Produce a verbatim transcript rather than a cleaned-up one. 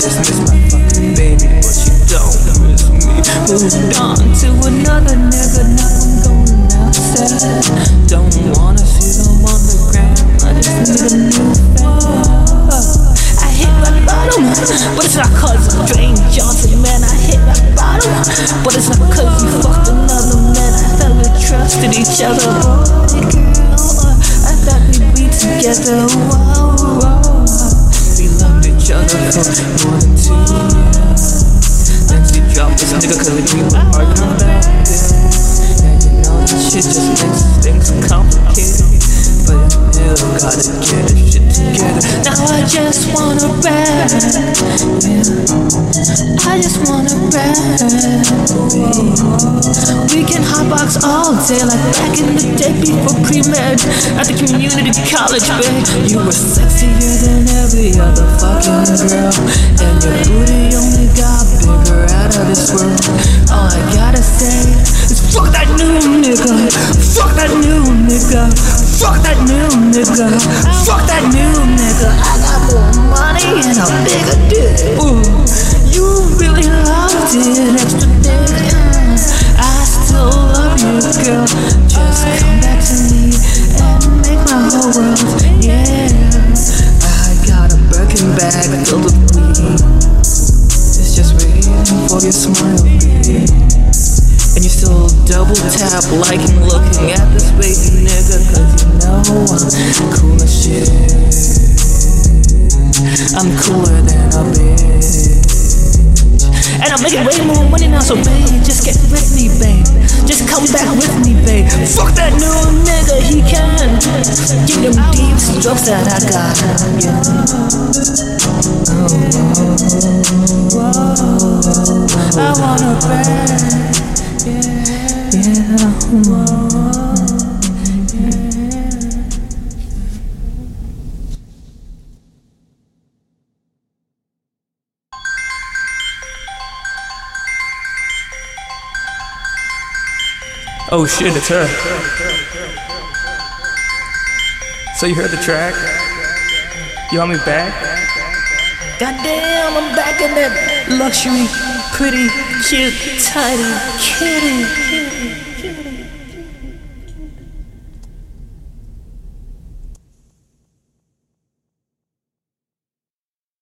just miss my fucking baby, but you don't miss me. Moved on to another nigga, now I'm going outside. Don't wanna feel I'm on the ground, I just need a new friend. I hit my bottom, but it's not cause I'm Dwayne Johnson, man. I hit my bottom, but it's not cause you fucked another man. I thought we trusted each other, oh, girl. I thought we'd be together, whoa, whoa. For more than two years, then she dropped this nigga cause we were arguing about this. Now you know that shit just makes things complicated, but I still gotta get this shit together. Now I just wanna rest, yeah. I just wanna rest. We can hotbox all day like back in the day before pre-med at the community college, babe. You were sexier than every other fucking girl, and your booty only got bigger out of this world. All I gotta say is fuck that new nigga, fuck that new nigga, fuck that new nigga, fuck that new nigga. I got more money and a bigger dick. Ooh, you really loved it, extra dick. I still love you, girl. Just come back to me and make my whole world, yeah. I got a Birkin bag filled with weed. It's just waiting for your smile, baby. And you still double tap, liking, looking at this baby nigga, cause you know I'm cool as shit. I'm cooler than a bitch, and I'm making way more money now, so babe, just get with me, babe. Just come back with me, babe. Fuck that new nigga, he can get them deep drops that I got, yeah. Oh, I wanna rest. Yeah, yeah, yeah. Oh shit, it's her. So you heard the track? You want me back? Goddamn, I'm back in that luxury, pretty, cute, tidy, kitty.